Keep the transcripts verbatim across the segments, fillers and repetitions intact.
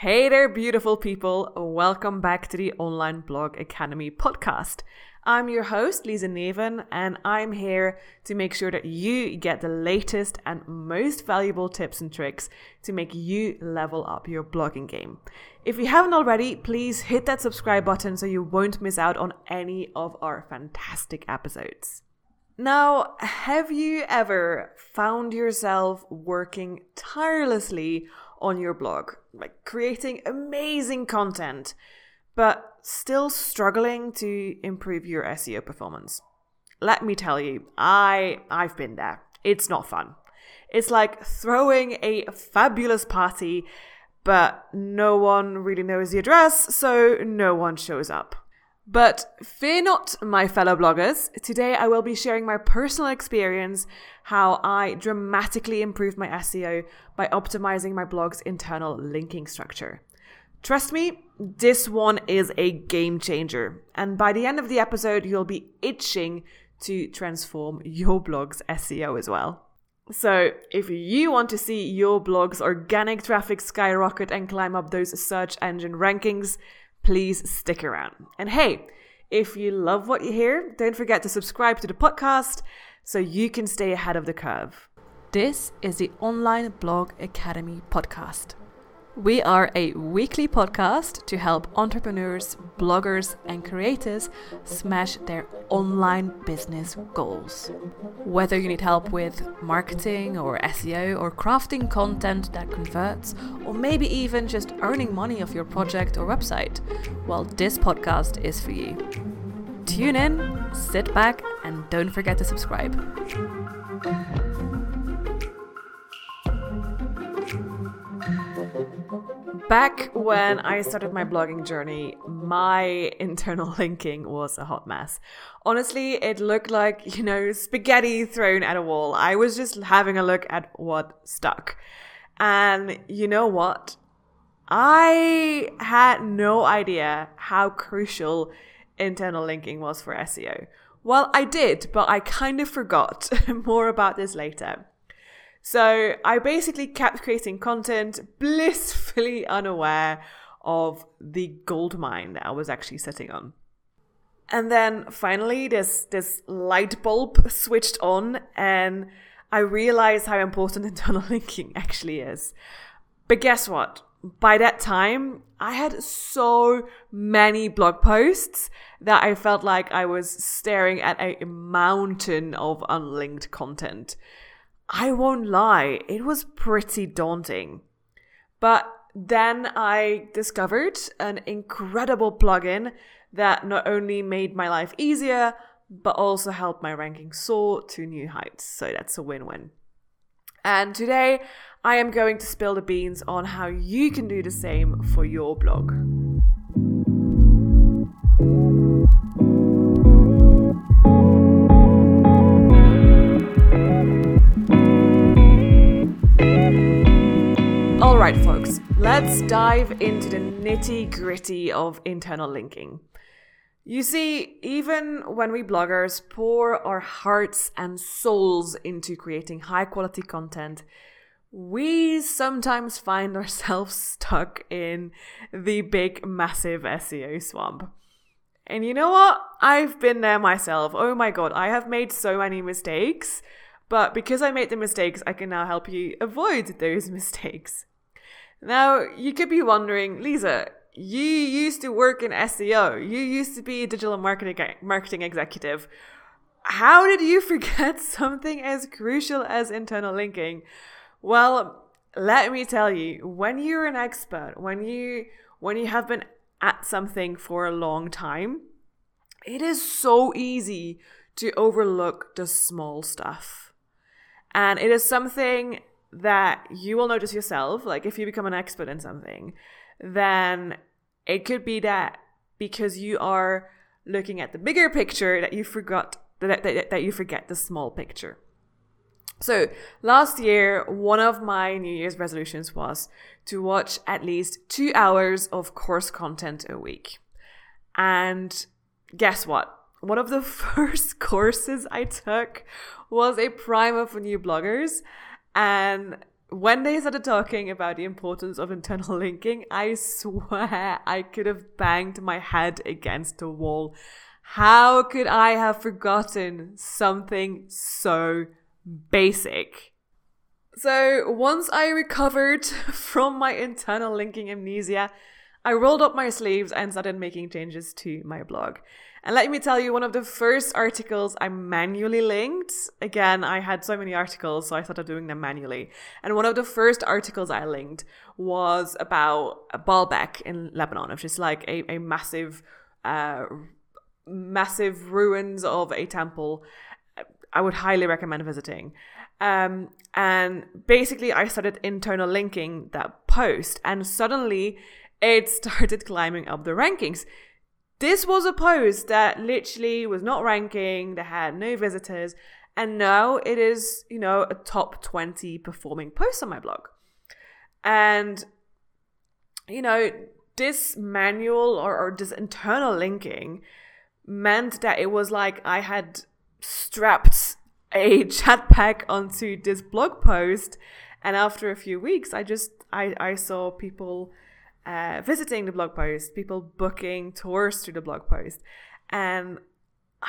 Hey there, beautiful people. Welcome back to the Online Blog Academy podcast. I'm your host, Lisa Neven, and I'm here to make sure that you get the latest and most valuable tips and tricks to make you level up your blogging game. If you haven't already, please hit that subscribe button so you won't miss out on any of our fantastic episodes. Now, have you ever found yourself working tirelessly on your blog, like creating amazing content, but still struggling to improve your S E O performance? Let me tell you, I, I've been there. It's not fun. It's like throwing a fabulous party, but no one really knows the address, so no one shows up. But fear not, my fellow bloggers. Today I will be sharing my personal experience, how I dramatically improved my S E O by optimizing my blog's internal linking structure. Trust me, this one is a game changer. And by the end of the episode, you'll be itching to transform your blog's S E O as well. So if you want to see your blog's organic traffic skyrocket and climb up those search engine rankings, please stick around. And hey, if you love what you hear, don't forget to subscribe to the podcast so you can stay ahead of the curve. This is the Online Blog Academy podcast. We are a weekly podcast to help entrepreneurs, bloggers, and creators smash their online business goals. Whether you need help with marketing or S E O or crafting content that converts, or maybe even just earning money off your project or website, well, this podcast is for you. Tune in, sit back, and don't forget to subscribe. Back when I started my blogging journey, my internal linking was a hot mess. Honestly, it looked like, you know, spaghetti thrown at a wall. I was just having a look at what stuck. And you know what? I had no idea how crucial internal linking was for S E O. Well, I did, but I kind of forgot. More about this later. So I basically kept creating content, blissfully unaware of the goldmine that I was actually sitting on. And then finally, this, this light bulb switched on and I realized how important internal linking actually is. But guess what? By that time, I had so many blog posts that I felt like I was staring at a mountain of unlinked content. I won't lie, it was pretty daunting. But then I discovered an incredible plugin that not only made my life easier, but also helped my ranking soar to new heights. So that's a win-win. And today I am going to spill the beans on how you can do the same for your blog. Alright folks, let's dive into the nitty-gritty of internal linking. You see, even when we bloggers pour our hearts and souls into creating high-quality content, we sometimes find ourselves stuck in the big, massive S E O swamp. And you know what? I've been there myself. Oh my god, I have made so many mistakes, but because I made the mistakes, I can now help you avoid those mistakes. Now, you could be wondering, Lisa, you used to work in S E O. You used to be a digital marketing marketing executive. How did you forget something as crucial as internal linking? Well, let me tell you, when you're an expert, when you when you have been at something for a long time, it is so easy to overlook the small stuff. And it is something that you will notice yourself. Like if you become an expert in something, then it could be that because you are looking at the bigger picture that you forgot that, that, that you forget the small picture. So last year, one of my New Year's resolutions was to watch at least two hours of course content a week. And guess what? One of the first courses I took was a primer for new bloggers. And when they started talking about the importance of internal linking, I swear I could have banged my head against a wall. How could I have forgotten something so basic? So once I recovered from my internal linking amnesia, I rolled up my sleeves and started making changes to my blog. And let me tell you, one of the first articles I manually linked, again, I had so many articles, so I started doing them manually. And one of the first articles I linked was about Baalbek in Lebanon, which is like a, a massive, uh, massive ruins of a temple I would highly recommend visiting. Um, and basically, I started internal linking that post, and suddenly it started climbing up the rankings. This was a post that literally was not ranking, they had no visitors, and now it is, you know, a top twenty performing post on my blog. And, you know, this manual or, or this internal linking meant that it was like I had strapped a jetpack onto this blog post, and after a few weeks, I just, I, I saw people Uh, visiting the blog post, people booking tours through the blog post. And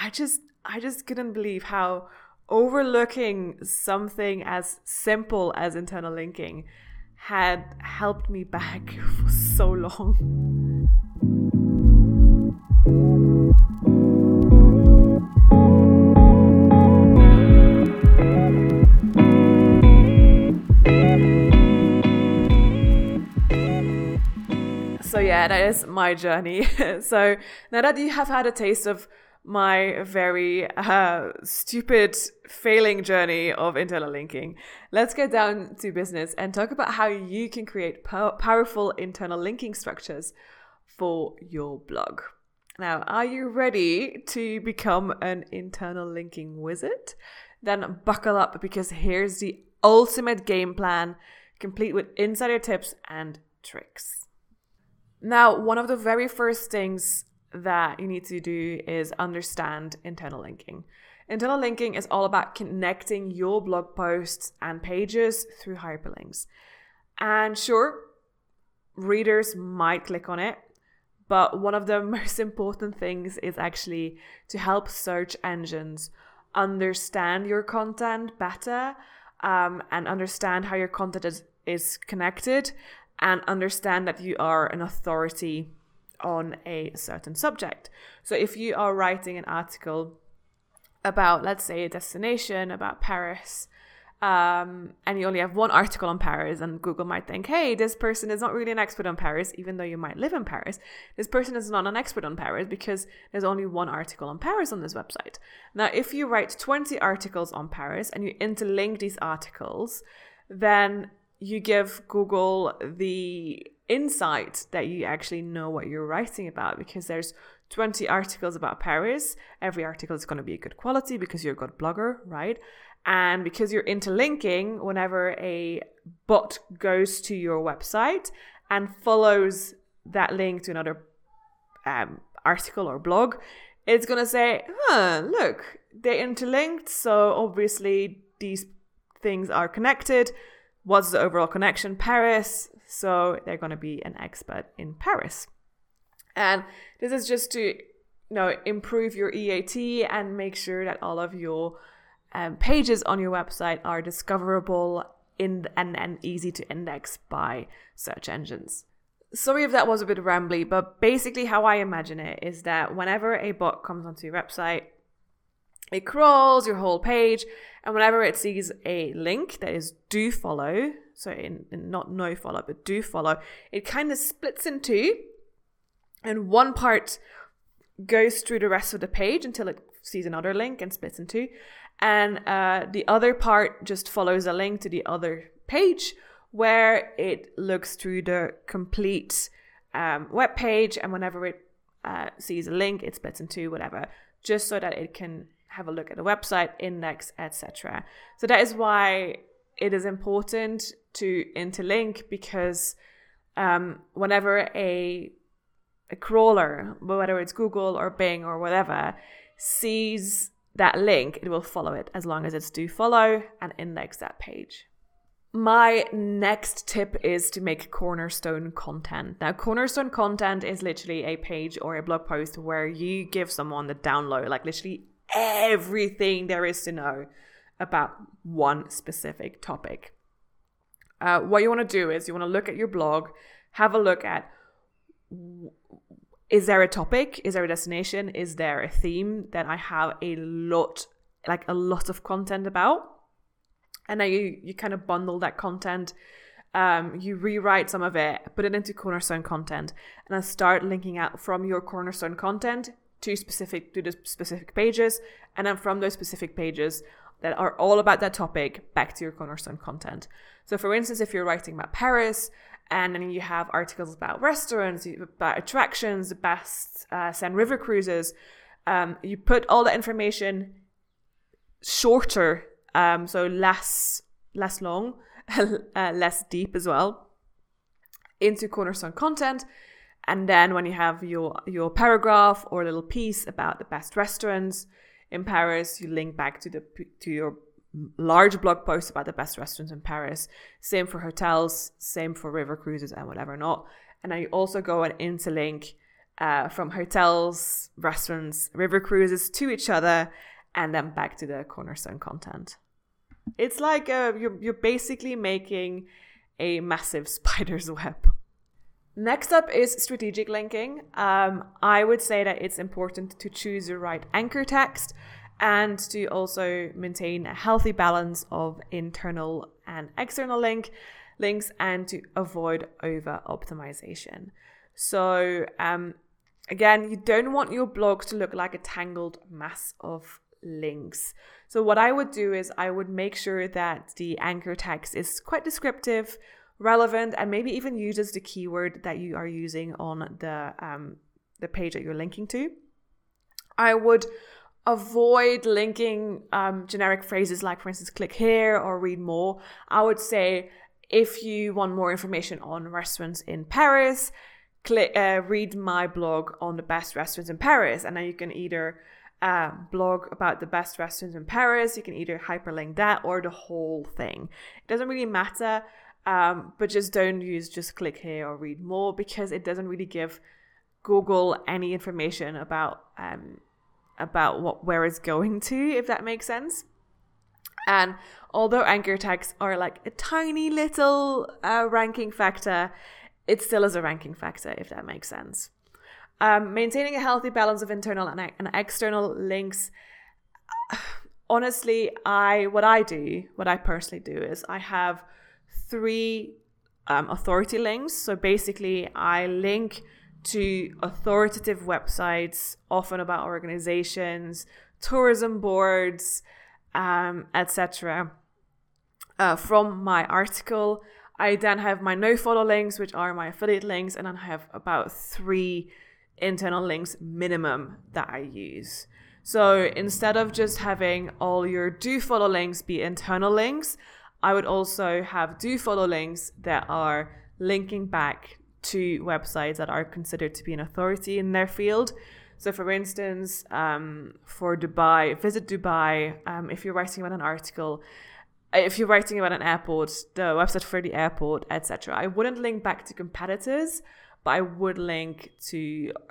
I just I just couldn't believe how overlooking something as simple as internal linking had helped me back for so long. So yeah, that is my journey. So now that you have had a taste of my very uh, stupid failing journey of internal linking, let's get down to business and talk about how you can create po- powerful internal linking structures for your blog. Now, are you ready to become an internal linking wizard? Then buckle up, because here's the ultimate game plan, complete with insider tips and tricks. Now, one of the very first things that you need to do is understand internal linking. Internal linking is all about connecting your blog posts and pages through hyperlinks. And sure, readers might click on it, but one of the most important things is actually to help search engines understand your content better, um, and understand how your content is, is connected, and understand that you are an authority on a certain subject. So if you are writing an article about, let's say, a destination, about Paris, um, and you only have one article on Paris, and Google might think, hey, this person is not really an expert on Paris, even though you might live in Paris. This person is not an expert on Paris because there's only one article on Paris on this website. Now, if you write twenty articles on Paris and you interlink these articles, then you give Google the insight that you actually know what you're writing about, because there's twenty articles about Paris. Every article is going to be a good quality because you're a good blogger, right? And because you're interlinking, whenever a bot goes to your website and follows that link to another um, article or blog, it's going to say, huh, look, they interlinked, so obviously these things are connected. What's the overall connection? Paris. So they're going to be an expert in Paris. And this is just to, you know, improve your E A T and make sure that all of your um, pages on your website are discoverable in and, and easy to index by search engines. Sorry if that was a bit rambly, but basically how I imagine it is that whenever a bot comes onto your website, it crawls your whole page, and whenever it sees a link that is do follow, so in, in not no follow, but do follow, it kind of splits in two, and one part goes through the rest of the page until it sees another link and splits in two, and uh, the other part just follows a link to the other page where it looks through the complete um, web page, and whenever it uh, sees a link, it splits in two, whatever, just so that it can have a look at the website, index, et cetera. So that is why it is important to interlink, because um, whenever a, a crawler, whether it's Google or Bing or whatever, sees that link, it will follow it as long as it's do follow and index that page. My next tip is to make cornerstone content. Now, cornerstone content is literally a page or a blog post where you give someone the download, like literally everything there is to know about one specific topic. Uh, what you want to do is you want to look at your blog, have a look at, is there a topic? Is there a destination? Is there a theme that I have a lot, like a lot of content about? And then you, you kind of bundle that content, um, you rewrite some of it, put it into cornerstone content, and then start linking out from your cornerstone content to specific to the specific pages, and then from those specific pages that are all about that topic back to your cornerstone content. So for instance, if you're writing about Paris and then you have articles about restaurants, about attractions, the best uh, Seine River cruises, um, you put all that information shorter, um, so less, less long, uh, less deep as well, into cornerstone content. And then when you have your, your paragraph or a little piece about the best restaurants in Paris, you link back to the to your large blog post about the best restaurants in Paris. Same for hotels, same for river cruises and whatever not. And then you also go and interlink uh, from hotels, restaurants, river cruises to each other, and then back to the cornerstone content. It's like a, you're you're basically making a massive spider's web. Next up is strategic linking. Um, I would say that it's important to choose the right anchor text and to also maintain a healthy balance of internal and external link links and to avoid over-optimization. So um, again, you don't want your blog to look like a tangled mass of links. So what I would do is I would make sure that the anchor text is quite descriptive, relevant, and maybe even uses the keyword that you are using on the um, the page that you're linking to. I would avoid linking um, generic phrases like, for instance, click here or read more. I would say if you want more information on restaurants in Paris, click uh, read my blog on the best restaurants in Paris. And then you can either Uh, blog about the best restaurants in Paris, you can either hyperlink that or the whole thing. It doesn't really matter, um, but just don't use just click here or read more, because it doesn't really give Google any information about um, about what where it's going to, if that makes sense. And although anchor tags are like a tiny little uh, ranking factor, it still is a ranking factor, if that makes sense. Um, maintaining a healthy balance of internal and, and external links. Honestly, I what I do, what I personally do is I have three um, authority links. So basically, I link to authoritative websites, often about organizations, tourism boards, um, et cetera. Uh, from my article, I then have my nofollow links, which are my affiliate links, and then I have about three internal links minimum that I use. So instead of just having all your do follow links be internal links, I would also have do follow links that are linking back to websites that are considered to be an authority in their field. So for instance, um, for Dubai, Visit Dubai, um, if you're writing about an article, if you're writing about an airport, the website for the airport, et cetera. I wouldn't link back to competitors, but I would link to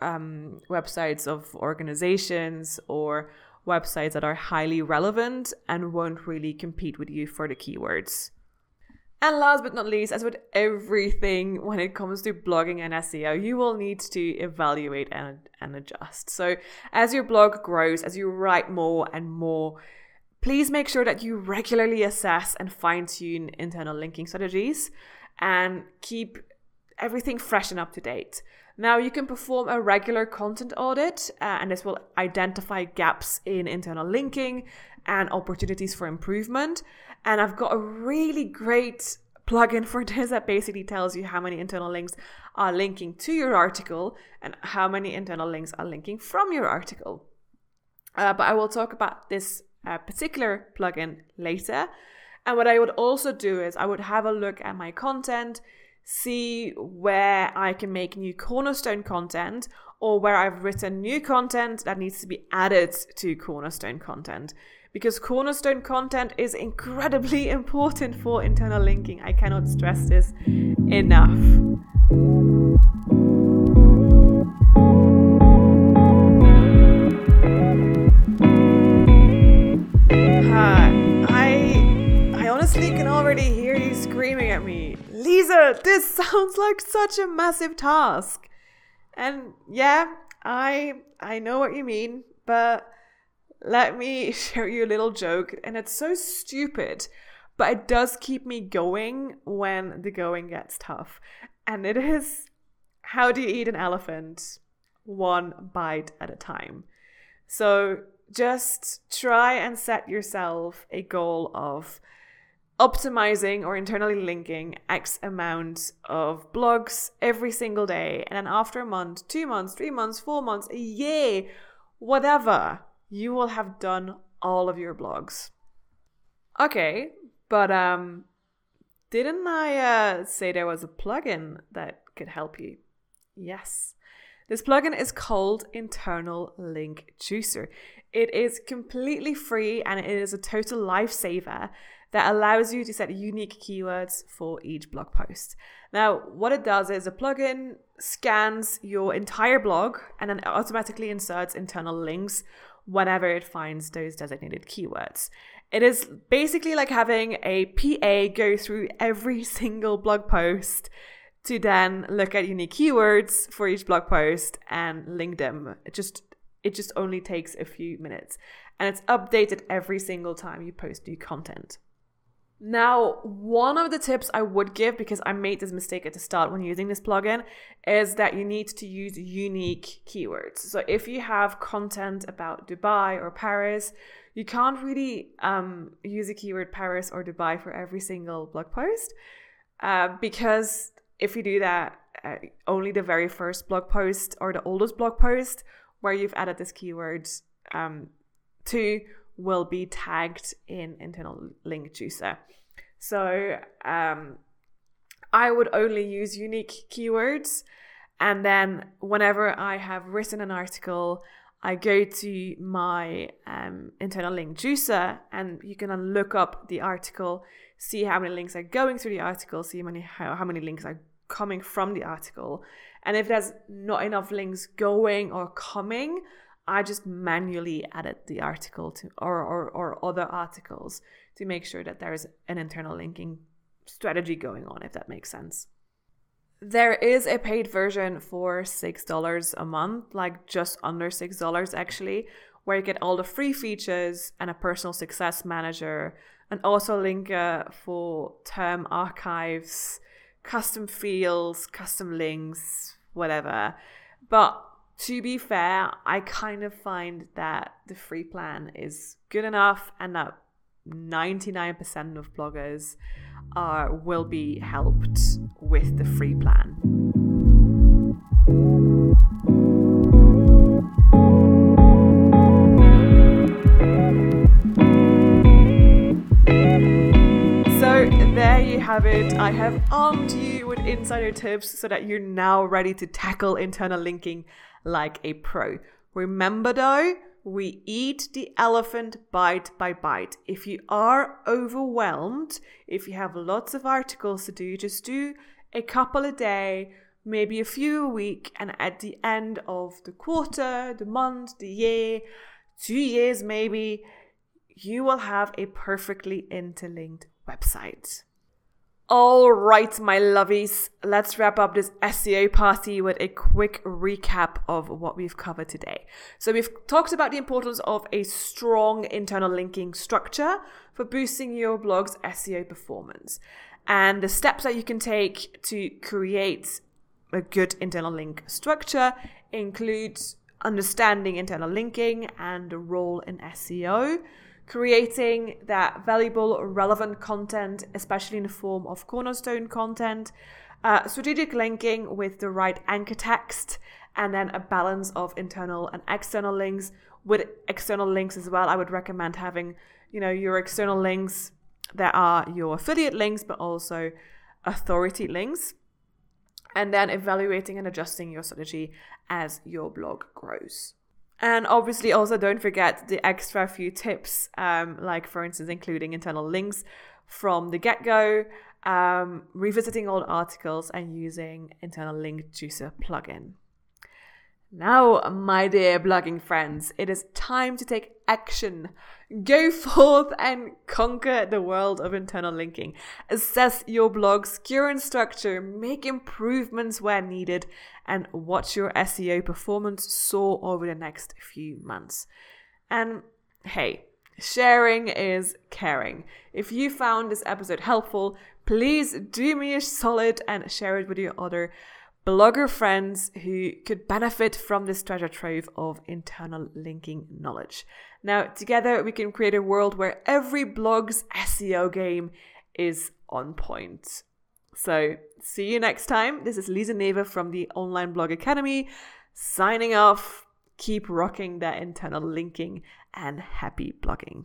um, websites of organizations or websites that are highly relevant and won't really compete with you for the keywords. And last but not least, as with everything when it comes to blogging and S E O, you will need to evaluate and, and adjust. So as your blog grows, as you write more and more, please make sure that you regularly assess and fine-tune internal linking strategies and keep everything fresh and up to date. Now, you can perform a regular content audit, uh, and this will identify gaps in internal linking and opportunities for improvement. And I've got a really great plugin for this that basically tells you how many internal links are linking to your article and how many internal links are linking from your article. Uh, but I will talk about this uh, particular plugin later. And what I would also do is I would have a look at my content, see where I can make new cornerstone content, or where I've written new content that needs to be added to cornerstone content. Because cornerstone content is incredibly important for internal linking. I cannot stress this enough. Hi, I, I honestly can already hear you screaming at me. Lisa, this sounds like such a massive task. And yeah, I I know what you mean, but let me share you a little joke, and it's so stupid, but it does keep me going when the going gets tough. And it is, how do you eat an elephant? One bite at a time. So just try and set yourself a goal of optimizing or internally linking X amount of blogs every single day. And then after a month, two months, three months, four months, a year, whatever, you will have done all of your blogs. Okay, but um, didn't I uh, say there was a plugin that could help you? Yes. This plugin is called Internal Link Juicer. It is completely free, and it is a total lifesaver that allows you to set unique keywords for each blog post. Now, what it does is a plugin scans your entire blog and then automatically inserts internal links whenever it finds those designated keywords. It is basically like having a P A go through every single blog post to then look at unique keywords for each blog post and link them. It just it just only takes a few minutes, and it's updated every single time you post new content. Now, one of the tips I would give, because I made this mistake at the start when using this plugin, is that you need to use unique keywords. So if you have content about Dubai or Paris, you can't really um, use a keyword Paris or Dubai for every single blog post, uh, because if you do that, uh, only the very first blog post or the oldest blog post where you've added this keyword um, to will be tagged in Internal Link Juicer. So um, I would only use unique keywords. And then whenever I have written an article, I go to my um, Internal Link Juicer, and you can look up the article, see how many links are going through the article, see how many, how, how many links are coming from the article. And if there's not enough links going or coming, I just manually added the article to or, or, or other articles to make sure that there is an internal linking strategy going on, if that makes sense. There is a paid version for six dollars a month, like just under six dollars actually, where you get all the free features and a personal success manager, an auto linker for term archives, custom fields, custom links, whatever. But to be fair, I kind of find that the free plan is good enough, and that ninety-nine percent of bloggers are, will be helped with the free plan. So there you have it. I have armed you with insider tips so that you're now ready to tackle internal linking like a pro. Remember though, we eat the elephant bite by bite. If you are overwhelmed, if you have lots of articles to do, just do a couple a day, maybe a few a week, and at the end of the quarter, the month, the year, two years maybe, you will have a perfectly interlinked website. All right, my lovies, let's wrap up this S E O party with a quick recap of what we've covered today. So we've talked about the importance of a strong internal linking structure for boosting your blog's S E O performance, and the steps that you can take to create a good internal link structure include understanding internal linking and the role in S E O, creating that valuable, relevant content, especially in the form of cornerstone content, uh, strategic linking with the right anchor text, and then a balance of internal and external links. With external links as well, I would recommend having, you know, your external links that are your affiliate links, but also authority links. and then evaluating and adjusting your strategy as your blog grows. And obviously also don't forget the extra few tips, um, like for instance, including internal links from the get-go, um, revisiting old articles, and using Internal Link Juicer plugin. Now, my dear blogging friends, it is time to take action. Go forth and conquer the world of internal linking. Assess your blog's current structure, make improvements where needed, and watch your S E O performance soar over the next few months. And hey, sharing is caring. If you found this episode helpful, please do me a solid and share it with your other blogger friends who could benefit from this treasure trove of internal linking knowledge. Now, together we can create a world where every blog's S E O game is on point. So, see you next time. This is Lisa Neven from the Online Blog Academy signing off. Keep rocking that internal linking and happy blogging.